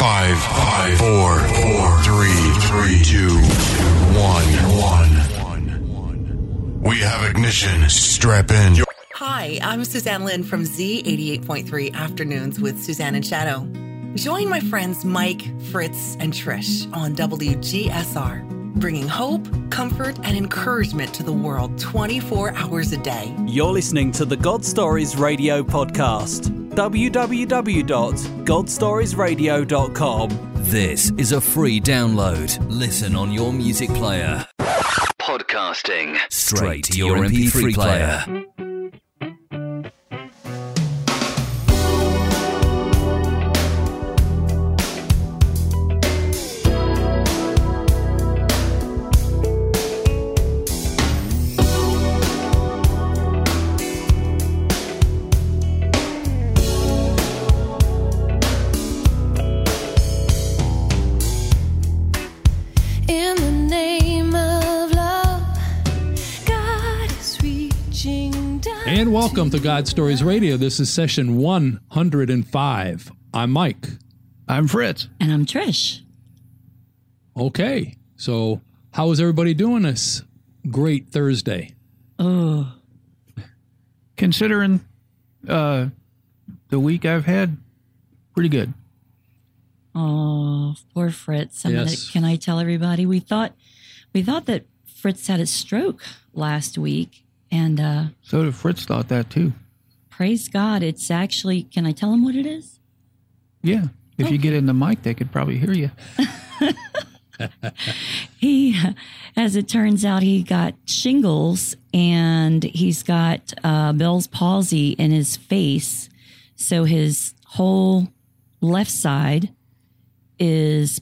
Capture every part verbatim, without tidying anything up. Five, five, four, four, three, three, two, one, one. We have ignition. Strap in. Hi, I'm Suzanne Lynn from Z eighty-eight point three Afternoons with Suzanne and Shadow. Join my friends Mike, Fritz, and Trish on W G S R, bringing hope, comfort, and encouragement to the world twenty-four hours a day. You're listening to the God Stories Radio podcast. w w w dot god stories radio dot com. This is a free download. Listen on your music player. Podcasting straight to your M P three player. And welcome to God Stories Radio. This is session one hundred five. I'm Mike. I'm Fritz. And I'm Trish. Okay. So how is everybody doing this great Thursday? Oh, considering uh, the week I've had, pretty good. Oh, poor Fritz. I'm yes. gonna, can I tell everybody? We thought, we thought that Fritz had a stroke last week. And uh, so did Fritz thought that too. Praise God. It's actually, can I tell them what it is? Yeah. If okay. you get in the mic, they could probably hear you. He, as it turns out, he got shingles and he's got uh, Bell's palsy in his face. So his whole left side is,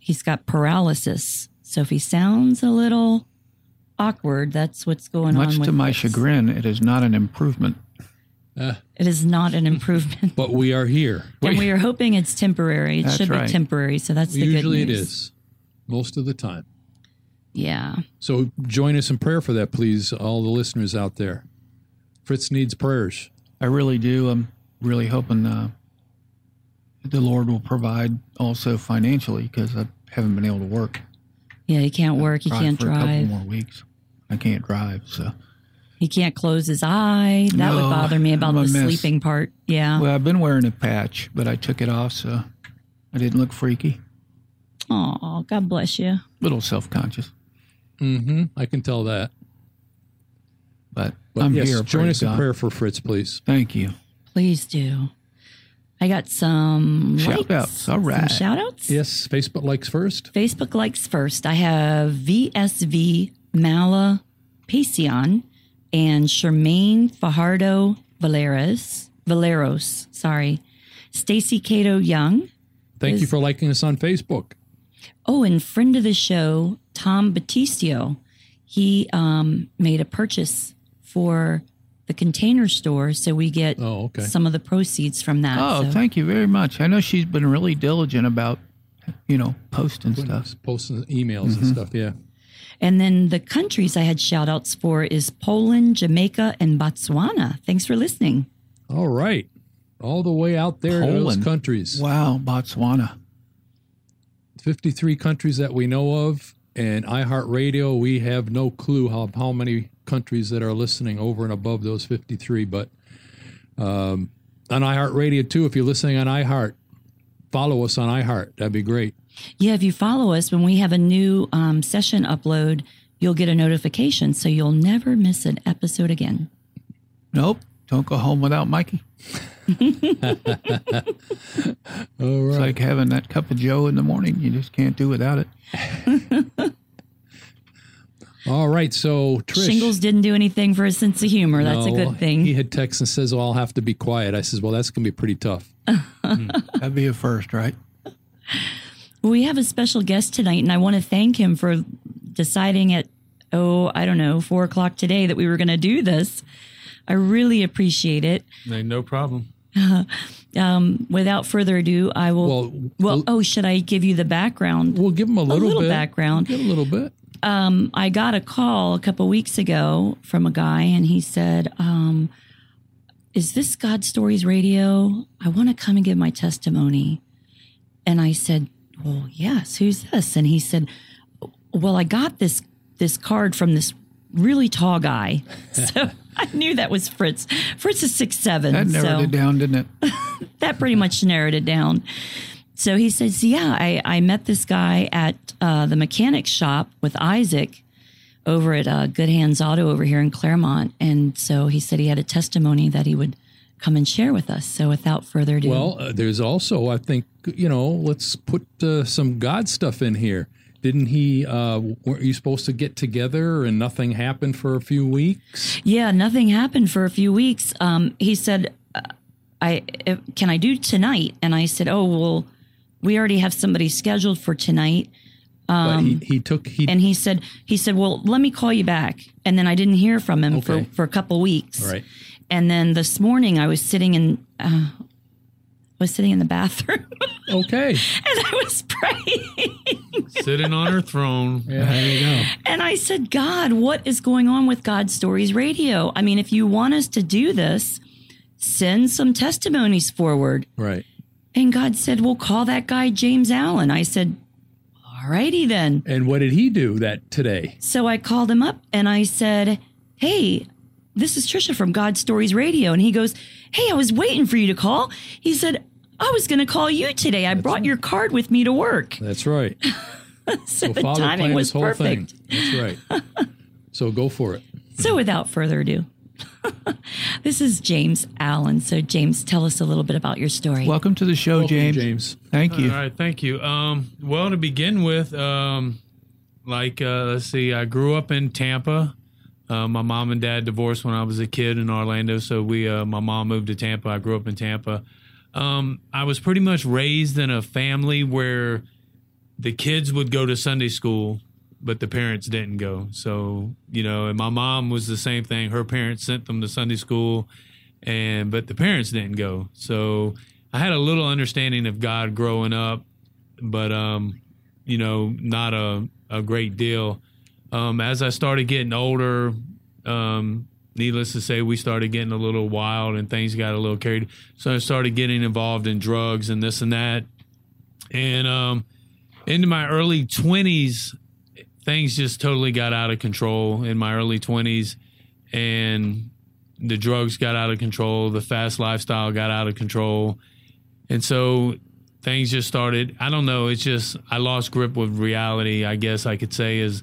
he's got paralysis. So if he sounds a little awkward, that's what's going Much on. Much to my this. chagrin, it is not an improvement. Uh, it is not an improvement. But we are here. And we are hoping it's temporary. It that's should right. be temporary, so that's Usually the good news. Usually it is, most of the time. Yeah. So join us in prayer for that, please, all the listeners out there. Fritz needs prayers. I really do. I'm really hoping uh, the Lord will provide also financially, because I haven't been able to work. Yeah, he can't work. He can't drive. For a couple more weeks. I can't drive, so. He can't close his eye. That no, would bother me about the sleeping part. Yeah. Well, I've been wearing a patch, but I took it off, so I didn't look freaky. Oh, God bless you. A little self-conscious. Mm-hmm. I can tell that. But, but I'm yes, here. Join us God. in prayer for Fritz, please. Thank you. Please do. I got some shout likes, outs. All right. Some shout outs. Yes. Facebook likes first. Facebook likes first. I have V S V Mala Pacion and Charmaine Fajardo Valeros. Valeros. Sorry. Stacy Cato Young. Thank is, you for liking us on Facebook. Oh, and friend of the show, Tom Batistio. He um, made a purchase for the Container Store, so we get oh, okay. some of the proceeds from that. Oh, so. Thank you very much. I know she's been really diligent about, you know, posting stuff. Posting emails mm-hmm. and stuff, yeah. And then the countries I had shout-outs for is Poland, Jamaica, and Botswana. Thanks for listening. All right. All the way out there Poland. in those countries. Wow, Botswana. fifty-three countries that we know of, and iHeartRadio, we have no clue how, how many countries that are listening over and above those fifty-three, but um, on iHeartRadio too, if you're listening on iHeart, follow us on iHeart. That'd be great. Yeah, if you follow us, when we have a new um, session upload, you'll get a notification, so you'll never miss an episode again. Nope. Don't go home without Mikey. All right. It's like having that cup of joe in the morning. You just can't do without it. All right, so Trish. Shingles didn't do anything for his sense of humor. No, that's a good thing. He had texts and says, oh, I'll have to be quiet. I says, well, that's going to be pretty tough. hmm. That'd be a first, right? Well, we have a special guest tonight, and I want to thank him for deciding at, oh, I don't know, four o'clock today that we were going to do this. I really appreciate it. No problem. um, without further ado, I will. Well, well, oh, should I give you the background? We'll give him a little, a little bit. background. Give a little bit. Um, I got a call a couple weeks ago from a guy, and he said, um, is this God Stories Radio? I want to come and give my testimony. And I said, well, yes, who's this? And he said, well, I got this this card from this really tall guy. So I knew that was Fritz. Fritz is six seven. That narrowed so. it down, didn't it? That pretty much narrowed it down. So he says, yeah, I, I met this guy at uh, the mechanic shop with Isaac over at uh, Good Hands Auto over here in Claremont. And so he said he had a testimony that he would come and share with us. So without further ado. Well, uh, there's also, I think, you know, let's put uh, some God stuff in here. Didn't he, uh, weren't you supposed to get together and nothing happened for a few weeks? Yeah, nothing happened for a few weeks. Um, he said, uh, "I if, can I do tonight? And I said, oh, well, we already have somebody scheduled for tonight. Um, but he, he took, he, and he said, he said, well, let me call you back. And then I didn't hear from him okay. for, for a couple weeks. All right. And then this morning I was sitting in, uh, was sitting in the bathroom. Okay. And I was praying. Sitting on her throne. Yeah, there you go. And I said, God, what is going on with God Stories Radio? I mean, if you want us to do this, send some testimonies forward. Right. And God said, well, call that guy James Allen. I said, all righty then. And what did he do that today? So I called him up and I said, hey, this is Trisha from God Stories Radio. And he goes, hey, I was waiting for you to call. He said, I was going to call you today. I That's brought right. your card with me to work. That's right. So, so the timing was perfect. Thing. That's right. So go for it. So without further ado. This is James Allen. So, James, tell us a little bit about your story. Welcome to the show, Welcome, James. James. Thank you. All right, thank you. Um, well, to begin with, um, like, uh, let's see, I grew up in Tampa. Uh, my mom and dad divorced when I was a kid in Orlando, so we, uh, my mom moved to Tampa. I grew up in Tampa. Um, I was pretty much raised in a family where the kids would go to Sunday school, but the parents didn't go. So, you know, and my mom was the same thing. Her parents sent them to Sunday school, and but the parents didn't go. So I had a little understanding of God growing up, but, um, you know, not a, a great deal. Um, as I started getting older, um, needless to say, we started getting a little wild and things got a little carried. So I started getting involved in drugs and this and that. And um, into my early twenties, things just totally got out of control in my early twenties, and the drugs got out of control. The fast lifestyle got out of control. And so things just started. I don't know. It's just I lost grip with reality, I guess I could say is.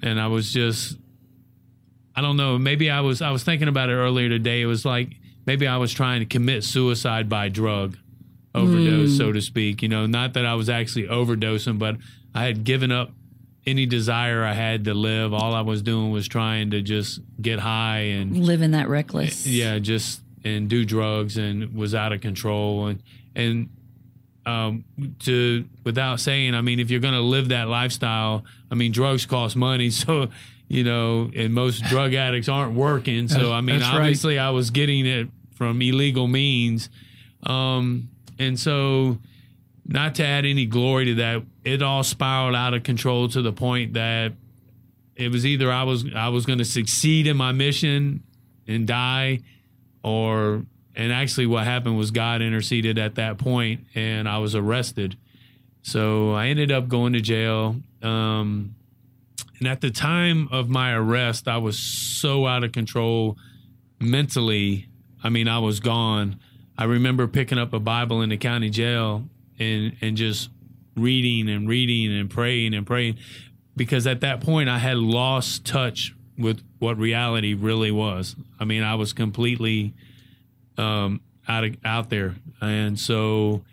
And I was just I don't know. Maybe I was I was thinking about it earlier today. It was like maybe I was trying to commit suicide by drug overdose, mm. so to speak. You know, not that I was actually overdosing, but I had given up any desire I had to live. All I was doing was trying to just get high and living that reckless. Yeah, just and do drugs and was out of control. And and um, to without saying, I mean, if you're going to live that lifestyle, I mean, drugs cost money. So, you know, and most drug addicts aren't working. So, I mean, That's obviously right. I was getting it from illegal means. Um, and so not to add any glory to that, it all spiraled out of control to the point that it was either I was I was going to succeed in my mission and die, or and actually what happened was God interceded at that point and I was arrested. So I ended up going to jail. Um, and at the time of my arrest, I was so out of control mentally. I mean, I was gone. I remember picking up a Bible in the county jail and and just reading and reading and praying and praying, because at that point I had lost touch with what reality really was. I mean, I was completely um, out of, out there. And so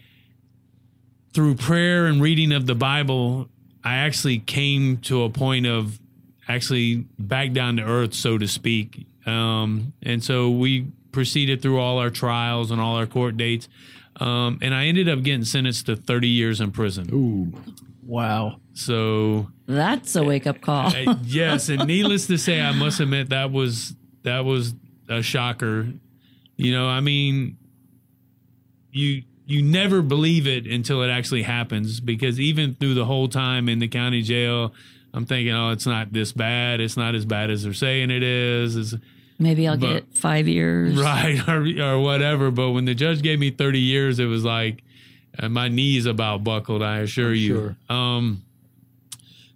through prayer and reading of the Bible, I actually came to a point of actually back down to earth, so to speak. Um, and so we proceeded through all our trials and all our court dates. Um, and I ended up getting sentenced to thirty years in prison. Ooh, wow. So that's a wake-up call. Yes, and needless to say, I must admit that was that was a shocker. You know, I mean, you you never believe it until it actually happens, because even through the whole time in the county jail, I'm thinking, oh, it's not this bad. It's not as bad as they're saying it is. It's, Maybe I'll but, get five years. Right, or, or whatever. But when the judge gave me thirty years, it was like, Uh, my knees about buckled, I assure I'm you. Sure. Um,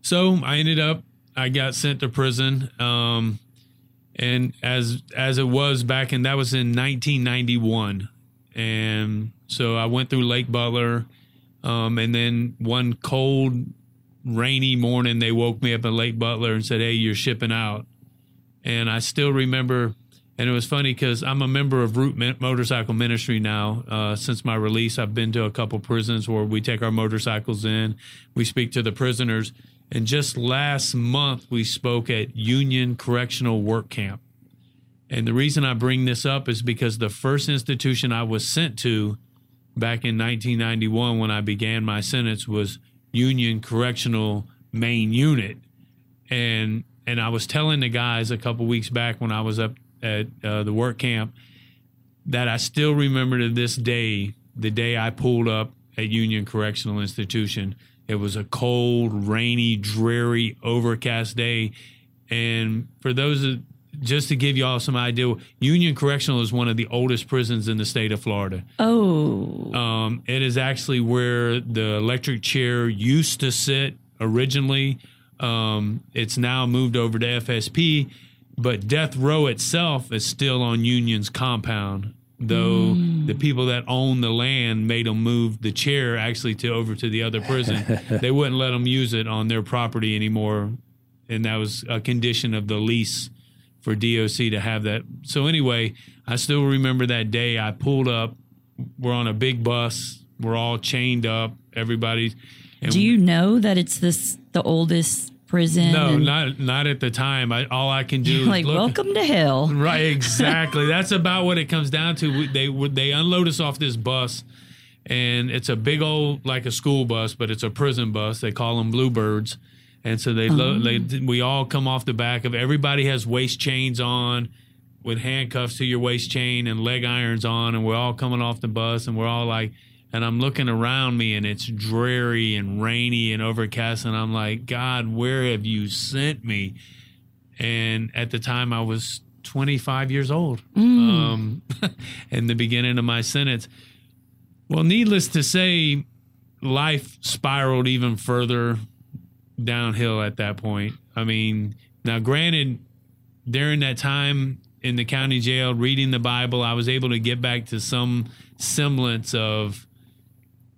so I ended up, I got sent to prison. Um, and as, as it was back in, that was in nineteen ninety-one. And so I went through Lake Butler. Um, and then one cold, rainy morning, they woke me up in Lake Butler and said, "Hey, you're shipping out." And I still remember, and it was funny because I'm a member of Root Motorcycle Ministry now. Uh, since my release, I've been to a couple prisons where we take our motorcycles in, we speak to the prisoners. And just last month, we spoke at Union Correctional Work Camp. And the reason I bring this up is because the first institution I was sent to back in nineteen ninety-one when I began my sentence was Union Correctional Main Unit. And and I was telling the guys a couple weeks back when I was up at uh, the work camp that I still remember to this day, the day I pulled up at Union Correctional Institution. It was a cold, rainy, dreary, overcast day. And for those, of, just to give you all some idea, Union Correctional is one of the oldest prisons in the state of Florida. Oh. Um, it is actually where the electric chair used to sit originally. Um, it's now moved over to F S P, but death row itself is still on Union's compound, though mm. the people that own the land made them move the chair actually to over to the other prison. They wouldn't let them use it on their property anymore, and that was a condition of the lease for D O C to have that. So anyway, I still remember that day. I pulled up. We're on a big bus. We're all chained up. Everybody's. And do you know that it's this the oldest prison? No, and not not at the time. I, all I can do is like look. Welcome to hell. Right, exactly. That's about what it comes down to. We, they they unload us off this bus, and it's a big old like a school bus, but it's a prison bus. They call them bluebirds, and so they, um. lo- they we all come off the back of. Everybody has waist chains on, with handcuffs to your waist chain and leg irons on, and we're all coming off the bus, and we're all like. And I'm looking around me, and it's dreary and rainy and overcast, and I'm like, God, where have you sent me? And at the time, I was twenty-five years old mm. um, in the beginning of my sentence. Well, needless to say, life spiraled even further downhill at that point. I mean, now granted, during that time in the county jail reading the Bible, I was able to get back to some semblance of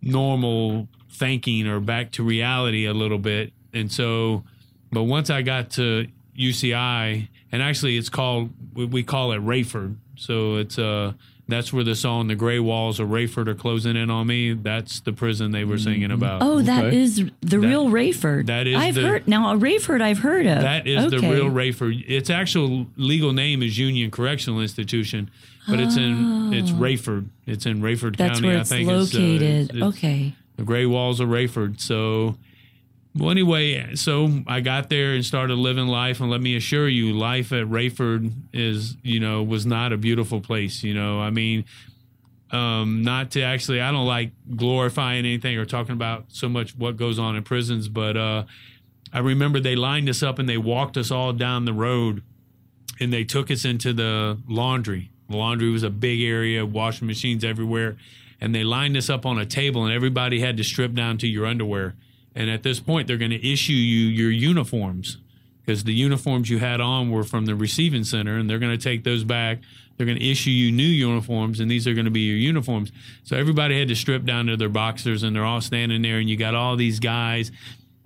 normal thinking or back to reality a little bit. And so, but once I got to U C I, and actually it's called, we call it Raiford. So it's, uh, that's where the song, "The Gray Walls of Raiford Are Closing In On Me." That's the prison they were singing about. Oh, that okay. is the that, real Raiford. That is I've the, heard, now a Raiford I've heard of. That is okay. the real Raiford. Its actual legal name is Union Correctional Institution, but oh. it's in, it's Raiford. It's in Raiford that's County, where it's I think. Located. It's located. Uh, okay. The Gray Walls of Raiford. So, well, anyway, so I got there and started living life, and let me assure you, life at Raiford is, you know, was not a beautiful place, you know. I mean, um, not to actually, I don't like glorifying anything or talking about so much what goes on in prisons, but uh, I remember they lined us up and they walked us all down the road, and they took us into the laundry. The laundry was a big area, washing machines everywhere, and they lined us up on a table, and everybody had to strip down to your underwear. And at this point, they're going to issue you your uniforms, because the uniforms you had on were from the receiving center, and they're going to take those back. They're going to issue you new uniforms, and these are going to be your uniforms. So everybody had to strip down to their boxers, and they're all standing there, and you got all these guys.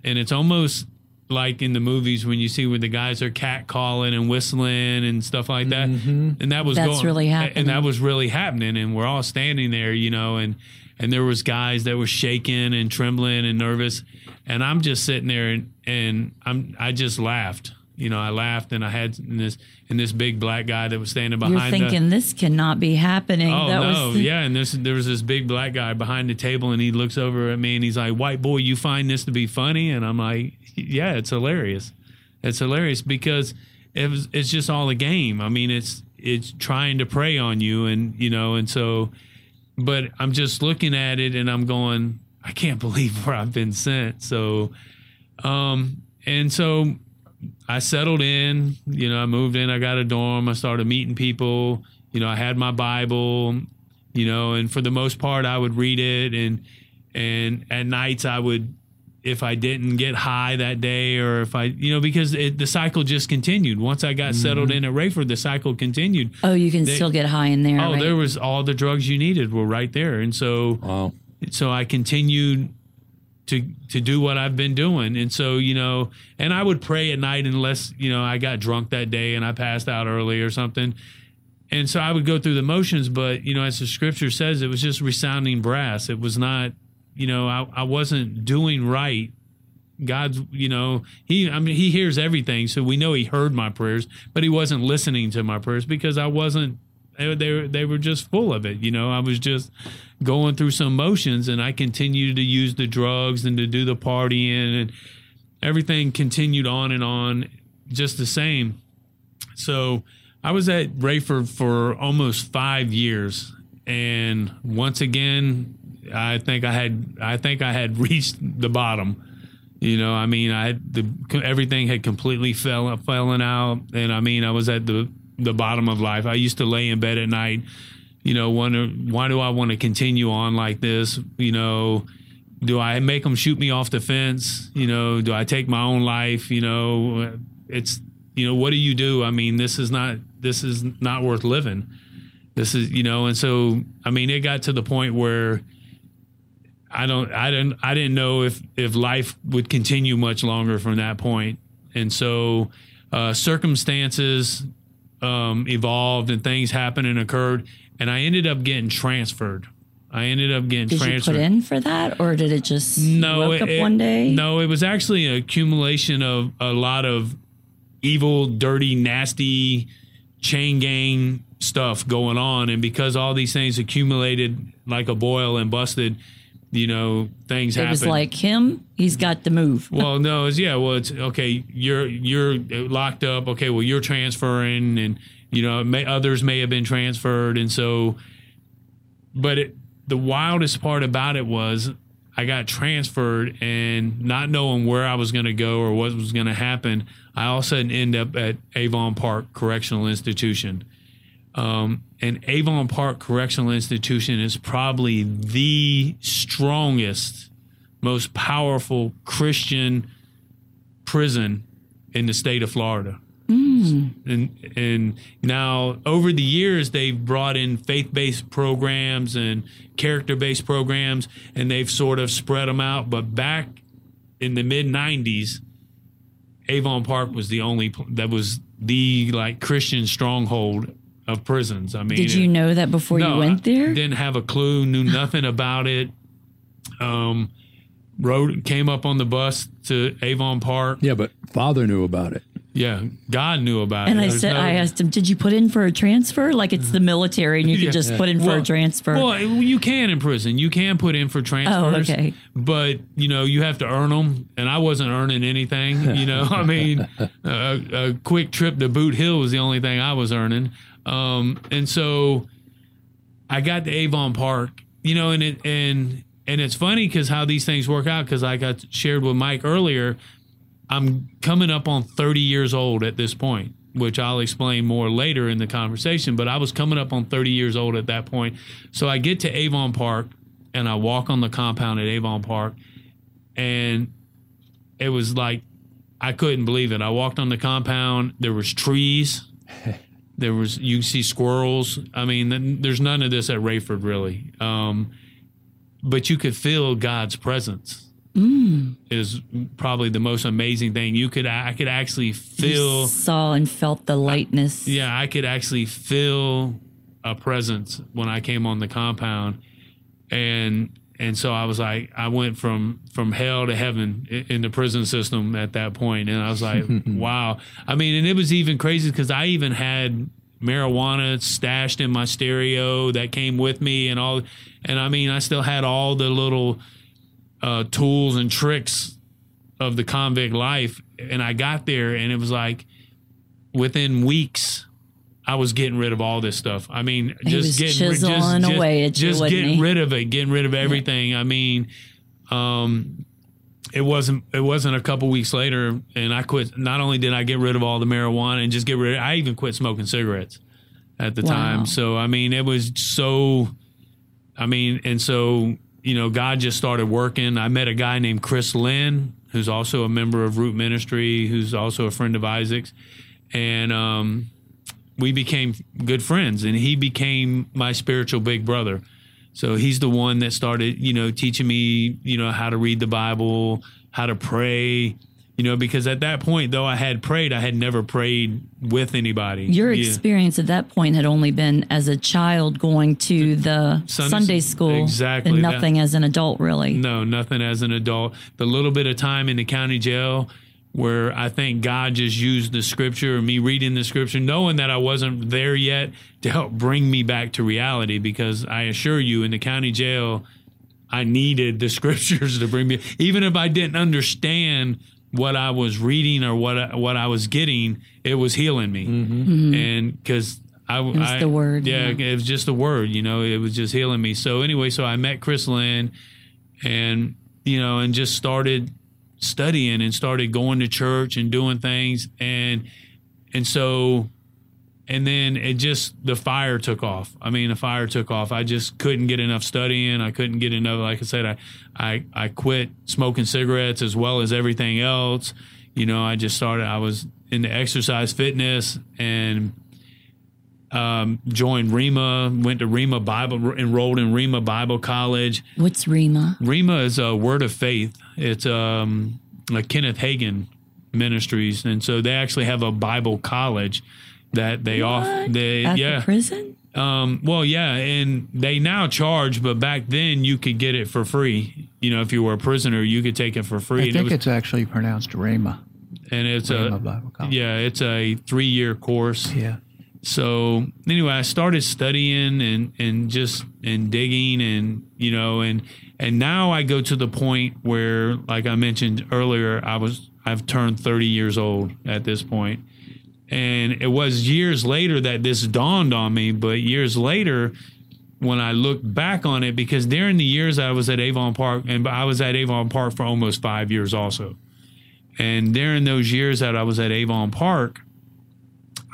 And it's almost like in the movies when you see where the guys are catcalling and whistling and stuff like that. Mm-hmm. And that was That's going, really happening. And that was really happening, and we're all standing there, you know, and And there was guys that were shaking and trembling and nervous. And I'm just sitting there and, and I'm, I just laughed. You know, I laughed, and I had this and this big black guy that was standing behind us. You're thinking, the, this cannot be happening. Oh, that no, was the- yeah. And this, there was this big black guy behind the table, and he looks over at me, and he's like, "White boy, you find this to be funny?" And I'm like, "Yeah, it's hilarious. It's hilarious because it was, it's just all a game. I mean, it's it's trying to prey on you, and, you know, and so... But I'm just looking at it, and I'm going, I can't believe where I've been sent. So, um, and so I settled in, you know, I moved in, I got a dorm, I started meeting people, you know, I had my Bible, you know, and for the most part, I would read it. And, And at nights I would, if I didn't get high that day, or if I, you know, because it, the cycle just continued. Once I got mm-hmm. settled in at Raiford, the cycle continued. Oh, you can they, still get high in there. Oh, right? There was all the drugs you needed were right there. And so, wow. so I continued to, to do what I've been doing. And so, you know, and I would pray at night unless, you know, I got drunk that day and I passed out early or something. And so I would go through the motions, but, you know, as the scripture says, it was just resounding brass. It was not, you know, I, I wasn't doing right. God's, you know, he, I mean, he hears everything. So we know he heard my prayers, but he wasn't listening to my prayers because I wasn't, they, they, they were just full of it. You know, I was just going through some motions, and I continued to use the drugs and to do the partying, and everything continued on and on just the same. So I was at Raiford for almost five years, and once again, I think I had I think I had reached the bottom. You know, I mean, I had the everything had completely fell fallen out, and I mean, I was at the the bottom of life. I used to lay in bed at night, you know, wonder why do I want to continue on like this? You know, do I make them shoot me off the fence? You know, do I take my own life? You know, it's you know, what do you do? I mean, this is not this is not worth living. This is, you know, and so, I mean, it got to the point where I don't I didn't I didn't know if, if life would continue much longer from that point. And so uh, circumstances um, evolved and things happened and occurred, and I ended up getting transferred. I ended up getting did transferred. Did you put in for that, or did it just no, woke it, up it, one day? No, it was actually an accumulation of a lot of evil, dirty, nasty chain gang stuff going on, and because all these things accumulated like a boil and busted, you know, things happen. It was like him, he's got to move. Well, no, it's, yeah, well, it's, okay, you're you're locked up. Okay, well, you're transferring, and, you know, may, others may have been transferred. And so, but it, the wildest part about it was I got transferred, and not knowing where I was going to go or what was going to happen, I all of a sudden end up at Avon Park Correctional Institution. Um, and Avon Park Correctional Institution is probably the strongest, most powerful Christian prison in the state of Florida. Mm. And and now over the years, they've brought in faith-based programs and character-based programs, and they've sort of spread them out. But back in the mid nineties, Avon Park was the only that was the like Christian stronghold of prisons. I mean, did you it, know that before no, you went there? I didn't have a clue, knew nothing about it. Um, rode came up on the bus to Avon Park. Yeah, but Father knew about it. Yeah, God knew about and it. And I There's said, no, I asked him, did you put in for a transfer? Like it's the military, and you yeah, can just yeah. put in well, for a transfer. Well, you can in prison. You can put in for transfers. Oh, okay. But, you know, you have to earn them. And I wasn't earning anything. You know, I mean, a, a quick trip to Boot Hill was the only thing I was earning. Um, and so I got to Avon Park, you know, and it, and and it's funny because how these things work out, because like I got shared with Mike earlier, I'm coming up on thirty years old at this point, which I'll explain more later in the conversation, but I was coming up on thirty years old at that point. So I get to Avon Park, and I walk on the compound at Avon Park, and it was like, I couldn't believe it. I walked on the compound. There was trees. There was, you see squirrels. I mean, there's none of this at Raiford, really. Um, but you could feel God's presence. Mm. Is probably the most amazing thing. You could, I could actually feel, you saw and felt the lightness. I, yeah, I could actually feel a presence when I came on the compound, and and so I was like, I went from from hell to heaven in, in the prison system at that point, and I was like, wow. I mean, and it was even crazy because I even had marijuana stashed in my stereo that came with me, and all, and I mean, I still had all the little Uh, tools and tricks of the convict life. And I got there, and it was like within weeks I was getting rid of all this stuff. I mean, just getting rid, just, away just, just getting me. rid of it, getting rid of everything. Yeah. I mean, um, it wasn't it wasn't a couple weeks later, and I quit. Not only did I get rid of all the marijuana and just get rid of, I even quit smoking cigarettes at the wow. time. So I mean, it was so. I mean, and so. you know, God just started working. I met a guy named Chris Lynn, who's also a member of Root Ministry, who's also a friend of Isaac's. And um, we became good friends, and he became my spiritual big brother. So he's the one that started, you know, teaching me, you know, how to read the Bible, how to pray, you know, because at that point, though I had prayed, I had never prayed with anybody. Your yeah. experience at that point had only been as a child going to the Sunday, Sunday school. Exactly. And nothing that, as an adult, really. No, nothing as an adult. The little bit of time in the county jail where I think God just used the scripture, me reading the scripture, knowing that I wasn't there yet, to help bring me back to reality, because I assure you, in the county jail, I needed the scriptures to bring me, even if I didn't understand what I was reading or what I, what I was getting, it was healing me. Mm-hmm. Mm-hmm. And because I, it was I, the word, yeah, yeah, it was just the word, you know, it was just healing me. So anyway, so I met Chris Lynn, and, you know, and just started studying and started going to church and doing things. And, and so, and then it just, the fire took off. I mean, the fire took off. I just couldn't get enough studying. I couldn't get enough. Like I said, I, I, I quit smoking cigarettes as well as everything else. You know, I just started, I was into exercise fitness, and um, joined RHEMA, went to RHEMA Bible, enrolled in RHEMA Bible College. What's RHEMA? RHEMA is a Word of Faith. It's um, a Kenneth Hagin Ministries. And so they actually have a Bible college that they offer. They, At yeah. the prison? Um, well, yeah. And they now charge, but back then you could get it for free. You know, if you were a prisoner, you could take it for free. I think it was, it's actually pronounced RHEMA. And it's RHEMA a, Bible college. Yeah, it's a three year course. Yeah. So anyway, I started studying and, and just and digging and, you know, and and now I go to the point where, like I mentioned earlier, I was I've turned thirty years old at this point. And it was years later that this dawned on me. But years later, when I look back on it, because during the years I was at Avon Park, and I was at Avon Park for almost five years also. And during those years that I was at Avon Park,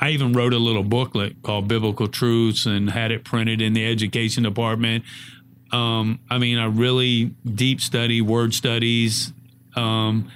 I even wrote a little booklet called Biblical Truths and had it printed in the education department. Um, I mean, I really deep study word studies, um,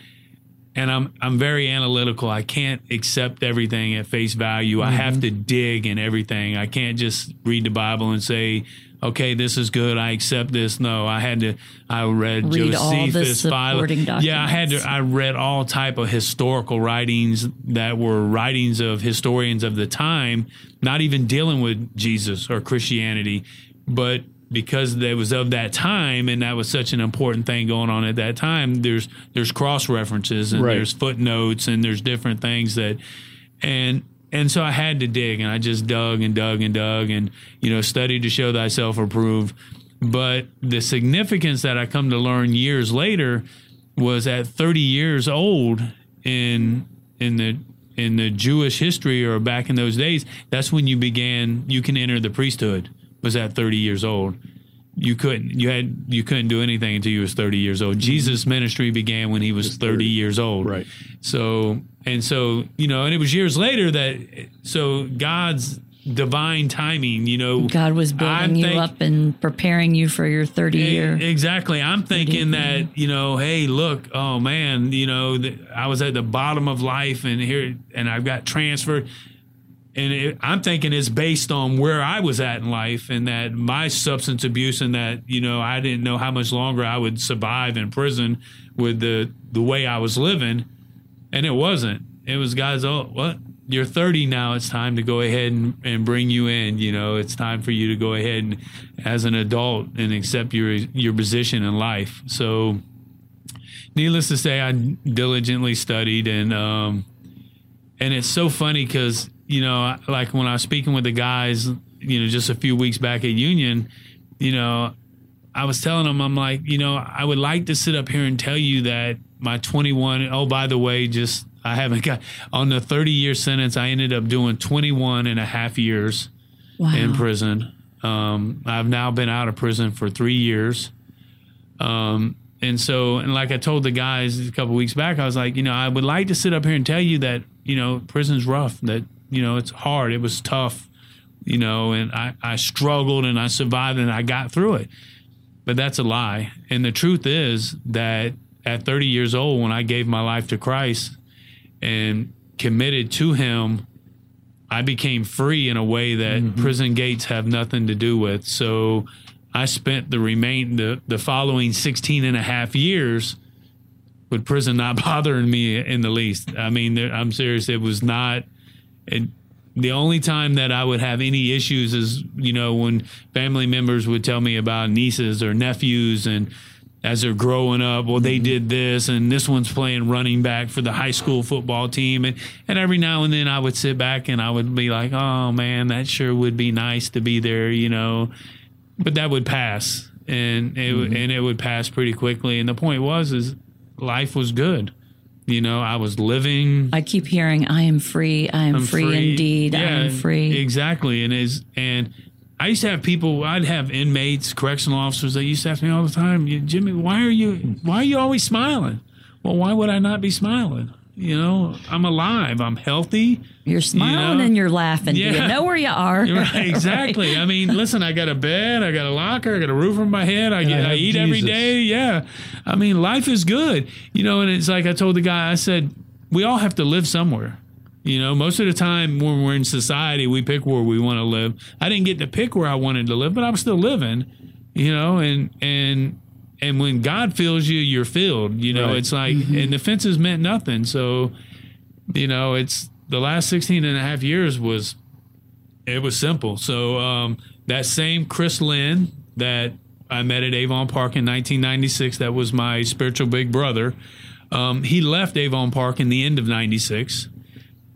and I'm I'm very analytical. I can't accept everything at face value. Mm-hmm. I have to dig in everything. I can't just read the Bible and say, okay, this is good, I accept this. No, I had to, I read, read Josephus, yeah, I had to, I read all type of historical writings that were writings of historians of the time, not even dealing with Jesus or Christianity, but because it was of that time and that was such an important thing going on at that time, there's, there's cross references and right. there's footnotes and there's different things that, and, And so I had to dig, and I just dug and dug and dug and, you know, studied to show thyself approved. But the significance that I come to learn years later was at thirty years old in in the in the Jewish history, or back in those days, that's when you began, you can enter the priesthood, was at thirty years old. You couldn't, you had, you couldn't do anything until you was thirty years old. Jesus' ministry began when he was thirty years old. Right. So, and so, you know, and it was years later that, so God's divine timing, you know. God was building I'm you think, up and preparing you for your thirty year. Exactly. I'm thinking that, you know, hey, look, oh man, you know, the, I was at the bottom of life, and here, and I've got transferred. And it, I'm thinking it's based on where I was at in life, and that my substance abuse, and that, you know, I didn't know how much longer I would survive in prison with the, the way I was living. And it wasn't. It was, guys, oh, what? You're thirty now. It's time to go ahead and, and bring you in. You know, it's time for you to go ahead and, as an adult, and accept your your position in life. So needless to say, I diligently studied. And, um, and it's so funny because, you know, like when I was speaking with the guys, you know, just a few weeks back at Union, you know, I was telling them, I'm like, you know, I would like to sit up here and tell you that my twenty-one, oh, by the way, just, I haven't got, on the thirty-year sentence, I ended up doing twenty-one and a half years wow. in prison. Um, I've now been out of prison for three years. Um, and so, and like I told the guys a couple weeks back, I was like, you know, I would like to sit up here and tell you that, you know, prison's rough, that, you know, it's hard. It was tough, you know, and I, I struggled and I survived and I got through it. But that's a lie. And the truth is that at thirty years old, when I gave my life to Christ and committed to him, I became free in a way that mm-hmm. prison gates have nothing to do with. So I spent the remain the, the following sixteen and a half years with prison not bothering me in the least. I mean, there, I'm serious. It was not it, the only time that I would have any issues is, you know, when family members would tell me about nieces or nephews, and as they're growing up, well, they did this, and this one's playing running back for the high school football team. And, and every now and then I would sit back and I would be like, oh, man, that sure would be nice to be there, you know. But that would pass, and it, mm-hmm. and it would pass pretty quickly. And the point was is life was good. You know, I was living. I keep hearing, I am free. I am I'm free, free indeed. Yeah, I am free. Exactly. And is and. I used to have people, I'd have inmates, correctional officers that used to ask me all the time, Jimmy, why are you why are you always smiling? Well, why would I not be smiling? You know, I'm alive. I'm healthy. You're smiling, you know? And you're laughing. Yeah. Do you know where you are? Right, exactly. Right. I mean, listen, I got a bed. I got a locker. I got a roof over my head. I, get, I, I eat Jesus. every day. Yeah. I mean, life is good. You know, and it's like I told the guy, I said, we all have to live somewhere. You know, most of the time when we're in society, we pick where we want to live. I didn't get to pick where I wanted to live, but I'm still living, you know, and and and when God fills you, you're filled. You know, right. It's like, mm-hmm. and the fences meant nothing. So, you know, it's the last sixteen and a half years was, it was simple. So um, that same Chris Lynn that I met at Avon Park in nineteen ninety-six, that was my spiritual big brother, um, he left Avon Park in the end of ninety-six.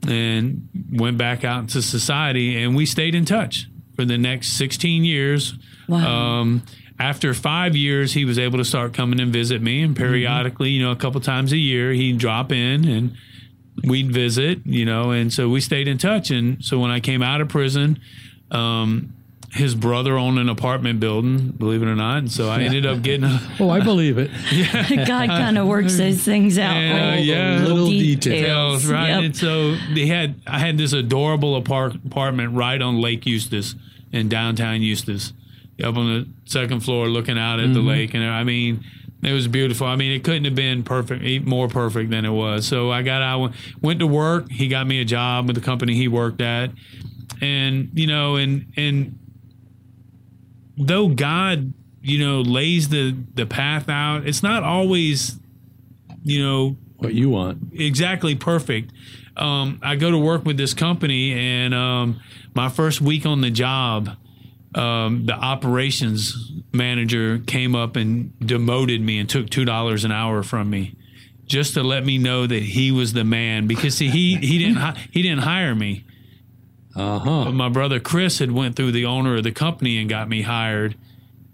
And went back out into society, and we stayed in touch for the next sixteen years. Wow. Um, after five years, he was able to start coming and visit me, and periodically, mm-hmm. you know, a couple times a year, he'd drop in and we'd visit, you know, and so we stayed in touch. And so when I came out of prison, um, his brother owned an apartment building, believe it or not. And so I ended up getting a... Oh, I believe it. Yeah. God kind of works those things out. And, uh, yeah, little details. details right? Yep. And so they had, I had this adorable apartment right on Lake Eustis in downtown Eustis, up on the second floor looking out at mm-hmm. the lake. And I mean, it was beautiful. I mean, it couldn't have been perfect, more perfect than it was. So I got out, went to work. He got me a job with the company he worked at. And, you know, and, and, though God, you know, lays the, the path out, it's not always, you know, what you want. Exactly perfect. Um, I go to work with this company, and um, my first week on the job, um, the operations manager came up and demoted me and took two dollars an hour from me just to let me know that he was the man, because see, he, he didn't he didn't hire me. Uh-huh. But my brother Chris had went through the owner of the company and got me hired,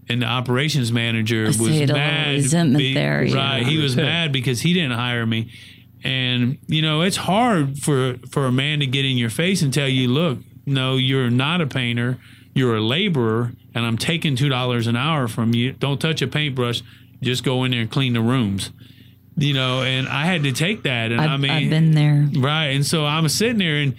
and the operations manager was mad. Resentment be, there, right? He was mad because he didn't hire me, and you know it's hard for for a man to get in your face and tell you, look, no, you're not a painter, you're a laborer, and I'm taking two dollars an hour from you. Don't touch a paintbrush. Just go in there and clean the rooms. You know, and I had to take that, and I've, I mean, I've been there, right? And so I'm sitting there and.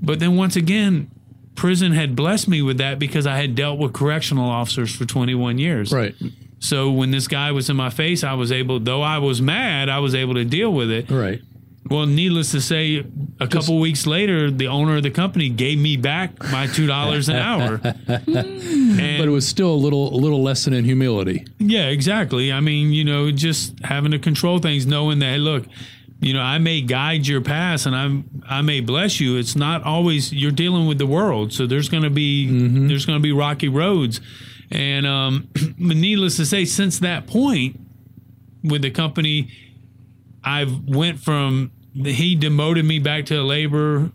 But then once again, prison had blessed me with that because I had dealt with correctional officers for twenty-one years. Right. So when this guy was in my face, I was able, though I was mad, I was able to deal with it. Right. Well, needless to say, a Just, couple weeks later, the owner of the company gave me back my two dollars an hour. And, but it was still a little, a little lesson in humility. Yeah, exactly. I mean, you know, just having to control things, knowing that, hey, look, you know, I may guide your path, and I'm I may bless you. It's not always you're dealing with the world, so there's going to be mm-hmm. there's going to be rocky roads, and um, needless to say, since that point with the company, I've went from he demoted me back to a laborer.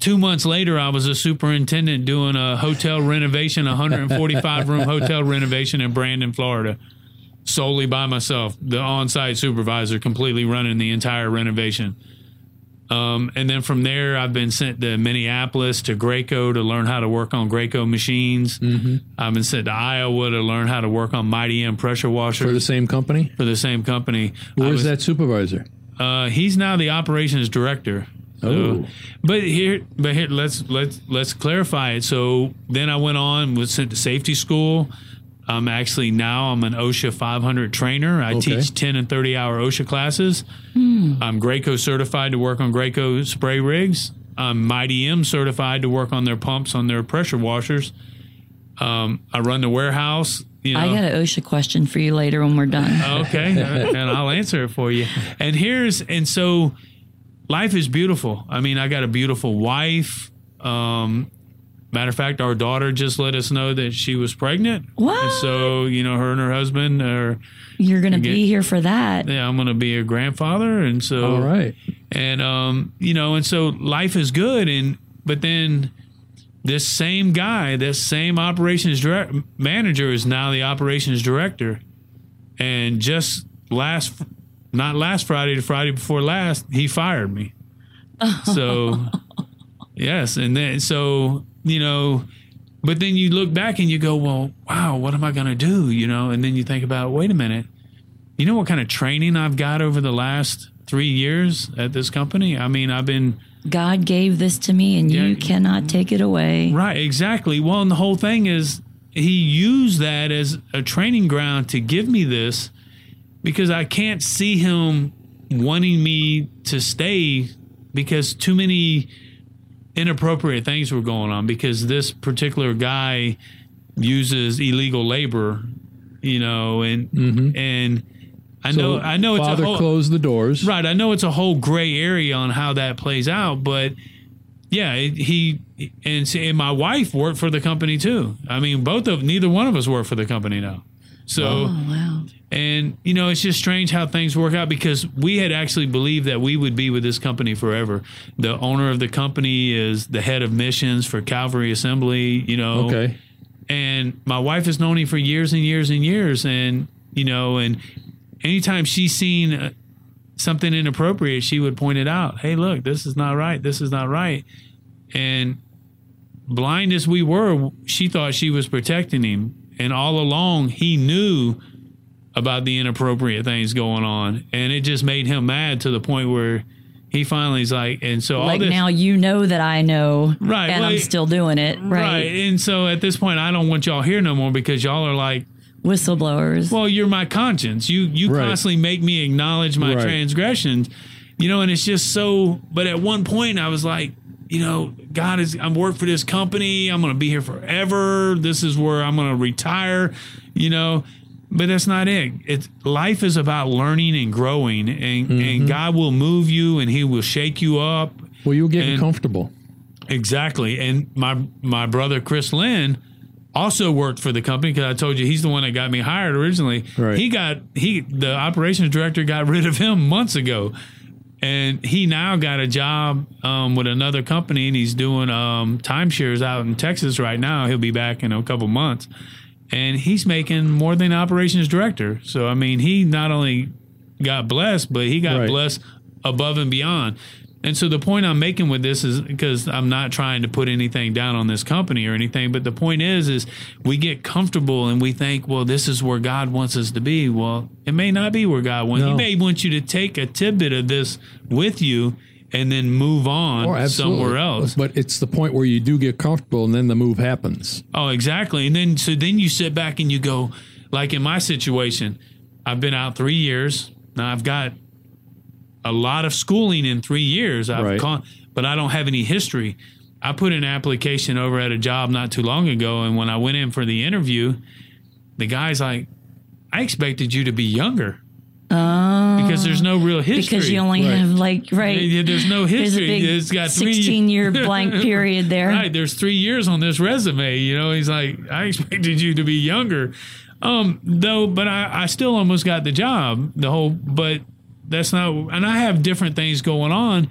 Two months later, I was a superintendent doing a hotel renovation, a one hundred forty-five room hotel renovation in Brandon, Florida. Solely by myself, the on-site supervisor completely running the entire renovation. Um, and then from there, I've been sent to Minneapolis to Graco to learn how to work on Graco machines. Mm-hmm. I've been sent to Iowa to learn how to work on Mighty M pressure washers. For the same company? For the same company. Where's that supervisor? Uh, he's now the operations director. So, oh. But here, but here, let's let's let's clarify it. So then I went on, was sent to safety school. I'm actually now I'm an OSHA five hundred trainer. I okay. teach ten and thirty hour OSHA classes. Mm. I'm Graco certified to work on Graco spray rigs. I'm Mighty M certified to work on their pumps, on their pressure washers. Um, I run the warehouse. You know. I got an OSHA question for you later when we're done. Okay, and I'll answer it for you. And here's and so life is beautiful. I mean, I got a beautiful wife. Um, matter of fact, our daughter just let us know that she was pregnant. What? And so, you know, her and her husband are. You're going to be here for that. Yeah, I'm going to be a grandfather, and so. All right. And um, you know, and so life is good, and but then. This same guy, this same operations direct, manager is now the operations director. And just last, not last Friday, the Friday before last, he fired me. Oh. So, yes. And then, so, you know, but then you look back and you go, well, wow, what am I going to do? You know, and then you think about, wait a minute, you know what kind of training I've got over the last three years at this company? I mean, I've been... God gave this to me, and yeah, you cannot take it away. Right, exactly. Well, and the whole thing is he used that as a training ground to give me this because I can't see him wanting me to stay because too many inappropriate things were going on because this particular guy uses illegal labor, you know, and mm-hmm. and... I know, so I know it's a whole... Father closed the doors. Right. I know it's a whole gray area on how that plays out, but yeah, it, he... And, and my wife worked for the company too. I mean, both of... Neither one of us work for the company now. So... Oh, wow. And, you know, it's just strange how things work out because we had actually believed that we would be with this company forever. The owner of the company is the head of missions for Calvary Assembly, you know. Okay. And my wife has known him for years and years and years and, you know, and... Anytime she's seen something inappropriate, she would point it out. Hey, look, this is not right. This is not right. And blind as we were, she thought she was protecting him. And all along, he knew about the inappropriate things going on. And it just made him mad to the point where he finally is like, and so all like this, now you know that I know, right, and well, I'm still doing it. Right. Right. And so at this point, I don't want y'all here no more because y'all are like, whistleblowers. Well, you're my conscience. You you right. constantly make me acknowledge my right. transgressions, you know, and it's just so. But at one point, I was like, you know, God is. I'm working for this company. I'm going to be here forever. This is where I'm going to retire, you know. But that's not it. It's life is about learning and growing, and mm-hmm. and God will move you, and He will shake you up. Well, you'll get and, comfortable. Exactly. And my my brother Chris Lynn. Also worked for the company because I told you he's the one that got me hired originally. Right. He got he the operations director got rid of him months ago, and he now got a job um, with another company, and he's doing um, timeshares out in Texas right now. He'll be back in a couple months, and he's making more than operations director. So I mean, he not only got blessed, but he got right. blessed above and beyond. And so the point I'm making with this is because I'm not trying to put anything down on this company or anything, but the point is, is we get comfortable and we think, well, this is where God wants us to be. Well, it may not be where God wants. No. He may want you to take a tidbit of this with you and then move on oh, somewhere else. But it's the point where you do get comfortable and then the move happens. Oh, exactly. And then, so then you sit back and you go, like in my situation, I've been out three years. Now I've got a lot of schooling in three years, I've right. con- but I don't have any history. I put an application over at a job not too long ago, and when I went in for the interview, the guy's like, I expected you to be younger. Oh. Because there's no real history. Because you only right. have, like, right. There's no history. There's a big sixteen-year blank period there. Right, there's three years on this resume, you know. He's like, I expected you to be younger. Um, though, but I, I still almost got the job, the whole, but... That's not, and I have different things going on,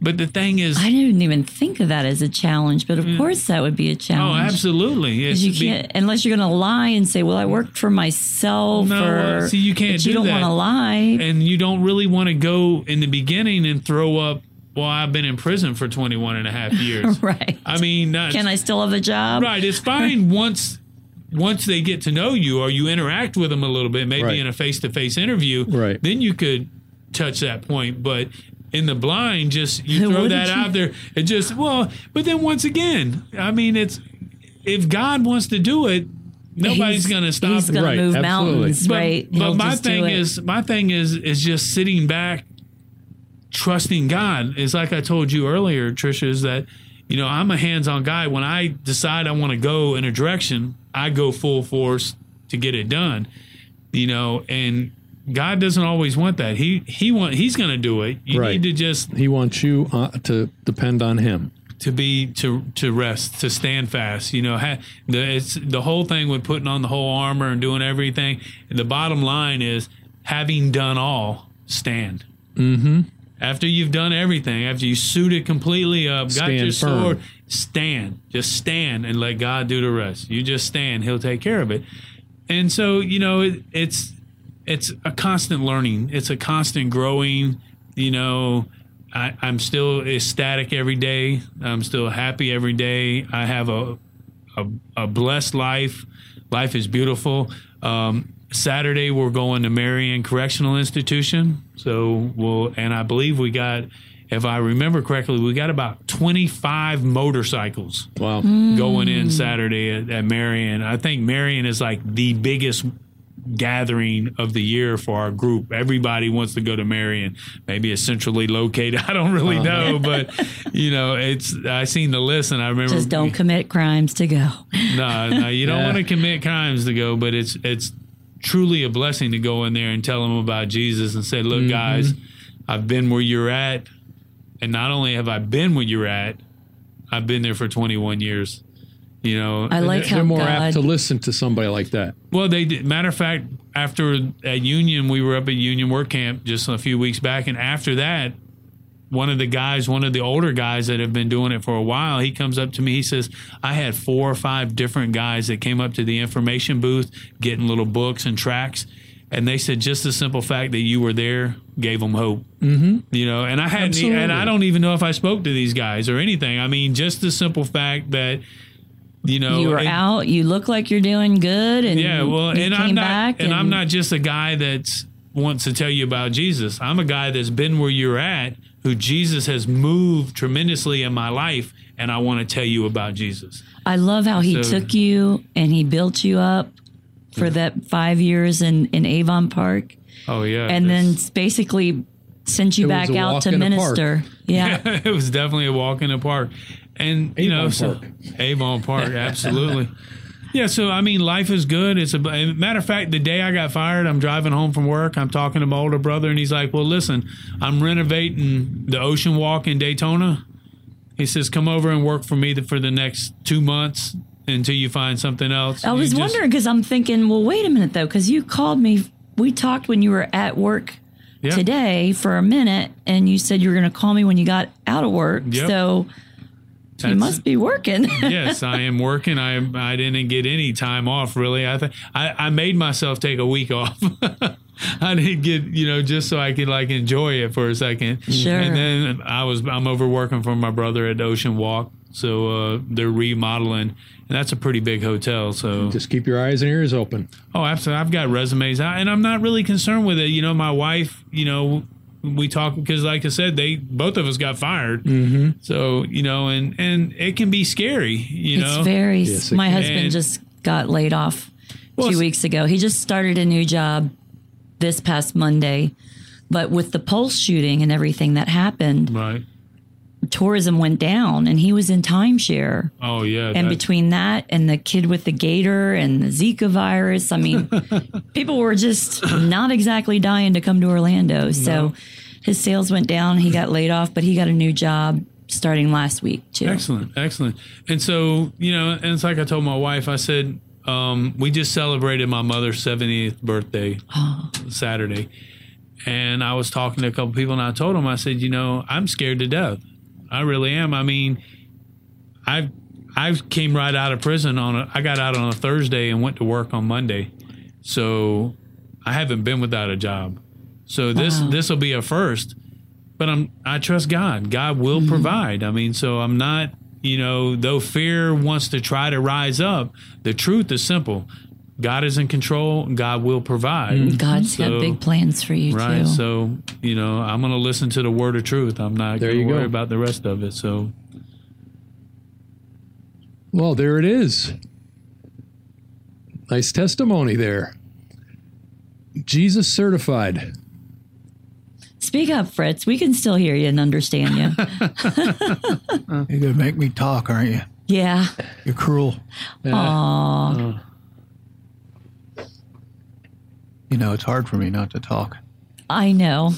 but the thing is, I didn't even think of that as a challenge. But of yeah. course, that would be a challenge. Oh, absolutely! You can't be, unless you're going to lie and say, "Well, I worked for myself." No, or, uh, see, you can't. But do you don't want to lie, and you don't really want to go in the beginning and throw up. Well, I've been in prison for twenty-one and a half years. Right. I mean, uh, can I still have a job? Right. It's fine once. Once they get to know you or you interact with them a little bit, maybe right. in a face-to-face interview, right. then you could touch that point. But in the blind, just you throw that you? out there. It just, well, but then once again, I mean, it's if God wants to do it, Nobody's going to stop. He's going right, to move absolutely. mountains, but, right? But He'll my thing is, my thing is, is just sitting back, trusting God. It's like I told you earlier, Trisha, is that, you know, I'm a hands-on guy. When I decide I want to go in a direction, I go full force to get it done, you know, and God doesn't always want that. He he want he's going to do it. You right. need to just He wants you uh, to depend on Him. To be to to rest, to stand fast. You know, ha, the it's the whole thing with putting on the whole armor and doing everything. And the bottom line is, having done all, stand. Mm-hmm. After you've done everything, after you suit it completely up, stand got your firm. sword, stand. Just stand and let God do the rest. You just stand; He'll take care of it. And so, you know, it, it's it's a constant learning. It's a constant growing. You know. I, I'm still ecstatic every day. I'm still happy every day. I have a a, a blessed life. Life is beautiful. Um, Saturday we're going to Marion Correctional Institution. So we'll and I believe we got, if I remember correctly, we got about twenty-five motorcycles. Wow. Mm. Going in Saturday at, at Marion. I think Marion is like the biggest gathering of the year for our group. Everybody wants to go to Marion. Maybe it's centrally located. I don't really oh, know, but you know, it's. I seen the list and I remember. Just don't commit crimes to go. No, no, you don't yeah. want to commit crimes to go, but it's it's truly a blessing to go in there and tell them about Jesus and say, "Look, mm-hmm. guys, I've been where you're at, and not only have I been where you're at, I've been there for twenty-one years." You know, I like they're how more God, apt to listen to somebody like that. Well, they did. Matter of fact, after at Union, we were up at Union Work Camp just a few weeks back. And after that, one of the guys, one of the older guys that have been doing it for a while, he comes up to me. He says, I had four or five different guys that came up to the information booth getting little books and tracts. And they said just the simple fact that you were there gave them hope, mm-hmm. you know, and I hadn't Absolutely. and I don't even know if I spoke to these guys or anything. I mean, just the simple fact that. You know, you were and, out. You look like you're doing good, and yeah, well, and came I'm not, back and, and I'm not just a guy that wants to tell you about Jesus. I'm a guy that's been where you're at, who Jesus has moved tremendously in my life, and I want to tell you about Jesus. I love how he so, took you and he built you up for yeah. that five years in, in Avon Park. Oh yeah, and then basically sent you back out to minister. Yeah. yeah, it was definitely a walk in the park. And, you Avon know, so, Park. Avon Park, absolutely. Yeah, so, I mean, life is good. It's a matter of fact, the day I got fired, I'm driving home from work. I'm talking to my older brother, and he's like, well, listen, I'm renovating the Ocean Walk in Daytona. He says, come over and work for me for the next two months until you find something else. I was just wondering because I'm thinking, well, wait a minute, though, because you called me. We talked when you were at work yep. today for a minute, and you said you were going to call me when you got out of work. Yep. So... That's, you must be working. Yes, I am working. I I didn't get any time off, really. I th- I, I made myself take a week off. I didn't get, you know, just so I could, like, enjoy it for a second. Sure. And then I was, I'm over working for my brother at Ocean Walk. So uh, they're remodeling, and that's a pretty big hotel. So just keep your eyes and ears open. Oh, absolutely. I've got resumes, I, and I'm not really concerned with it. You know, my wife, you know, we talk because, like I said, they both of us got fired. Mm-hmm. So, you know, and, and it can be scary, you know. It's very. Yes, it my can. husband and, just got laid off well, two weeks ago. He just started a new job this past Monday. But with the Pulse shooting and everything that happened, right. tourism went down and he was in timeshare. Oh, yeah. And between that and the kid with the gator and the Zika virus, I mean, people were just not exactly dying to come to Orlando. So no. his sales went down. He got laid off, but he got a new job starting last week, too. Excellent. Excellent. And so, you know, and it's like I told my wife, I said, um, we just celebrated my mother's seventieth birthday oh. Saturday. And I was talking to a couple people and I told them, I said, you know, I'm scared to death. I really am. I mean, I I came right out of prison on a, I got out on a Thursday and went to work on Monday. So I haven't been without a job. So this wow. this will be a first. But I'm I trust God. God will mm-hmm. provide. I mean, so I'm not, you know, though fear wants to try to rise up, the truth is simple. God is in control. God will provide. God's so, got big plans for you, right, too. Right. So, you know, I'm going to listen to the word of truth. I'm not going to worry go. about the rest of it. So, well, there it is. Nice testimony there. Jesus certified. Speak up, Fritz. We can still hear you and understand you. You're going to make me talk, aren't you? Yeah. You're cruel. Aww. Uh, you know, it's hard for me not to talk. I know.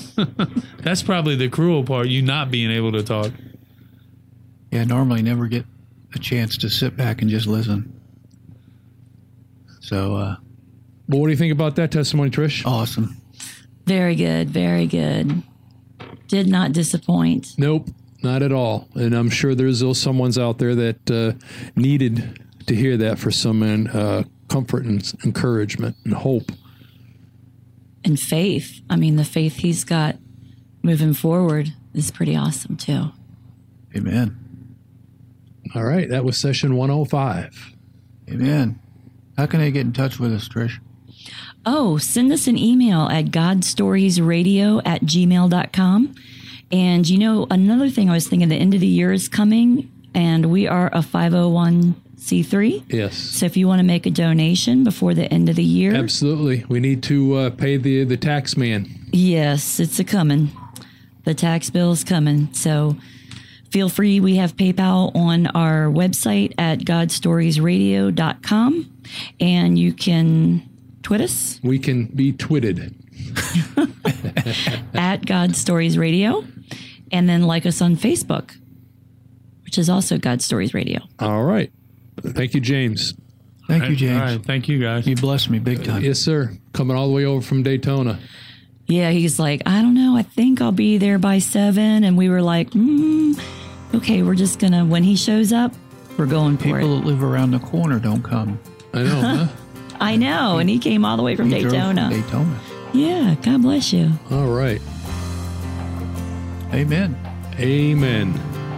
That's probably the cruel part, you not being able to talk. Yeah, I normally never get a chance to sit back and just listen. So, uh... Well, what do you think about that testimony, Trish? Awesome. Very good, very good. Did not disappoint. Nope, not at all. And I'm sure there's still someone's out there that uh, needed to hear that for some uh, comfort and encouragement and hope. And faith. I mean, the faith he's got moving forward is pretty awesome, too. Amen. All right, that was session one oh five. Amen. How can I get in touch with us, Trish? Oh, send us an email at godstoriesradio at gmail dot com. And, you know, another thing I was thinking, the end of the year is coming, and we are a five oh one c three. Yes. So if you want to make a donation before the end of the year. Absolutely. We need to uh, pay the, the tax man. Yes, it's a coming. The tax bill's coming. So feel free. We have PayPal on our website at god stories radio dot com, and you can... Twit us? We can be twitted. At God Stories Radio. And then like us on Facebook, which is also God Stories Radio. All right. Thank you, James. Thank right. you, James. All right. Thank you, guys. You blessed me big time. Uh, yes, sir. Coming all the way over from Daytona. Yeah, he's like, I don't know. I think I'll be there by seven. And we were like, mm, okay, we're just going to, when he shows up, we're going for People it. People that live around the corner don't come. I know, huh? I know, and he came all the way from he Daytona. From Daytona. Yeah, God bless you. All right. Amen. Amen.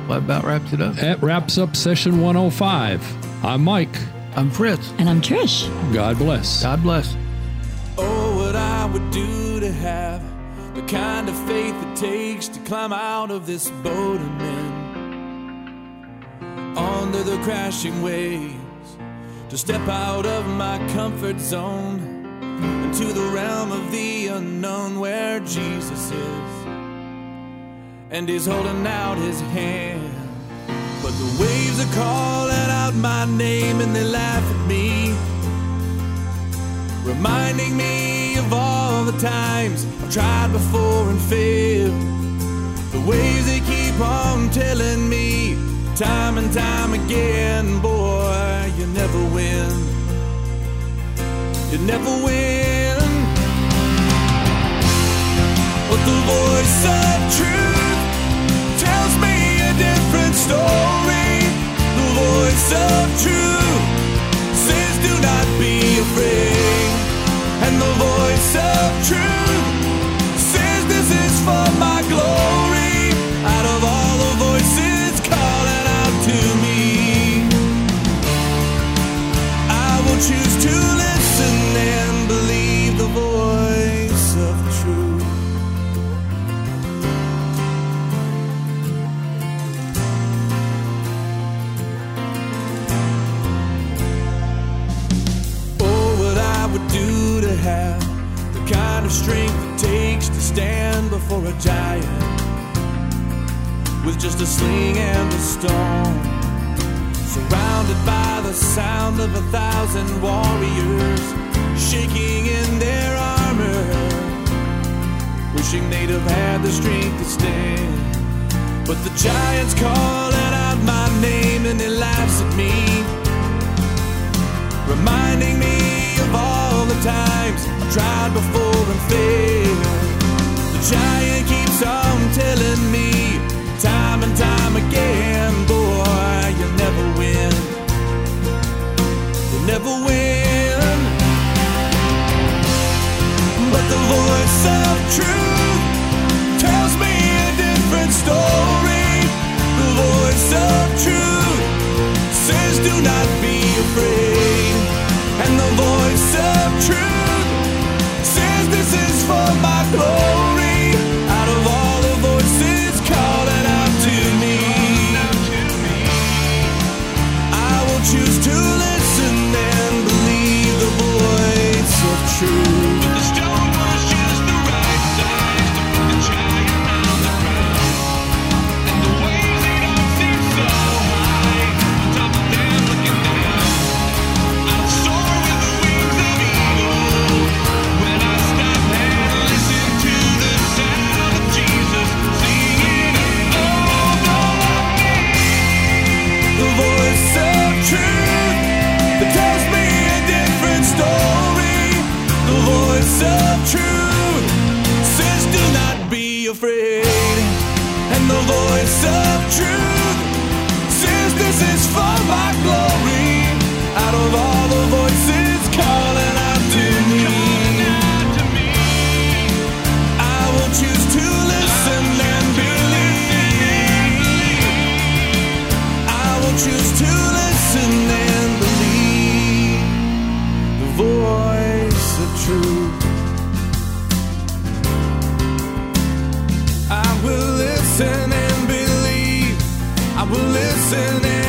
Well, that about wraps it up. That wraps up session one oh five. I'm Mike. I'm Fritz. And I'm Trish. God bless. God bless. Oh, what I would do to have the kind of faith it takes to climb out of this boat and then onto the crashing waves. To step out of my comfort zone into the realm of the unknown where Jesus is. And he's holding out his hand. But the waves are calling out my name and they laugh at me, reminding me of all the times I've tried before and failed. The waves they keep on telling me time and time again, boy, you never win. You never win. But the voice of truth tells me a different story. The voice of truth says do not be afraid. And the voice of truth says this is for my glory. Out of all the voices choose to listen and believe the voice of truth. Oh, what I would do to have the kind of strength it takes to stand before a giant with just a sling and a stone. Surrounded by the sound of a thousand warriors shaking in their armor, wishing they'd have had the strength to stand. But the giant's calling out my name and he laughs at me, reminding me of all the times I tried before and failed. The giant keeps on telling me time and time again, boy, you never win. You never win. But the voice of truth tells me a different story. The voice of truth says do not be afraid. And the voice of truth says this is for my glory. Out of all the voices calling out to me, I will choose to listen and believe the voice. voice of truth says do not be afraid. And the voice of truth says this is for my glory. Out of all the voices calling out to me, I will choose to listen and believe. I will choose to listen and believe the voice of truth. I will listen and believe. I will listen and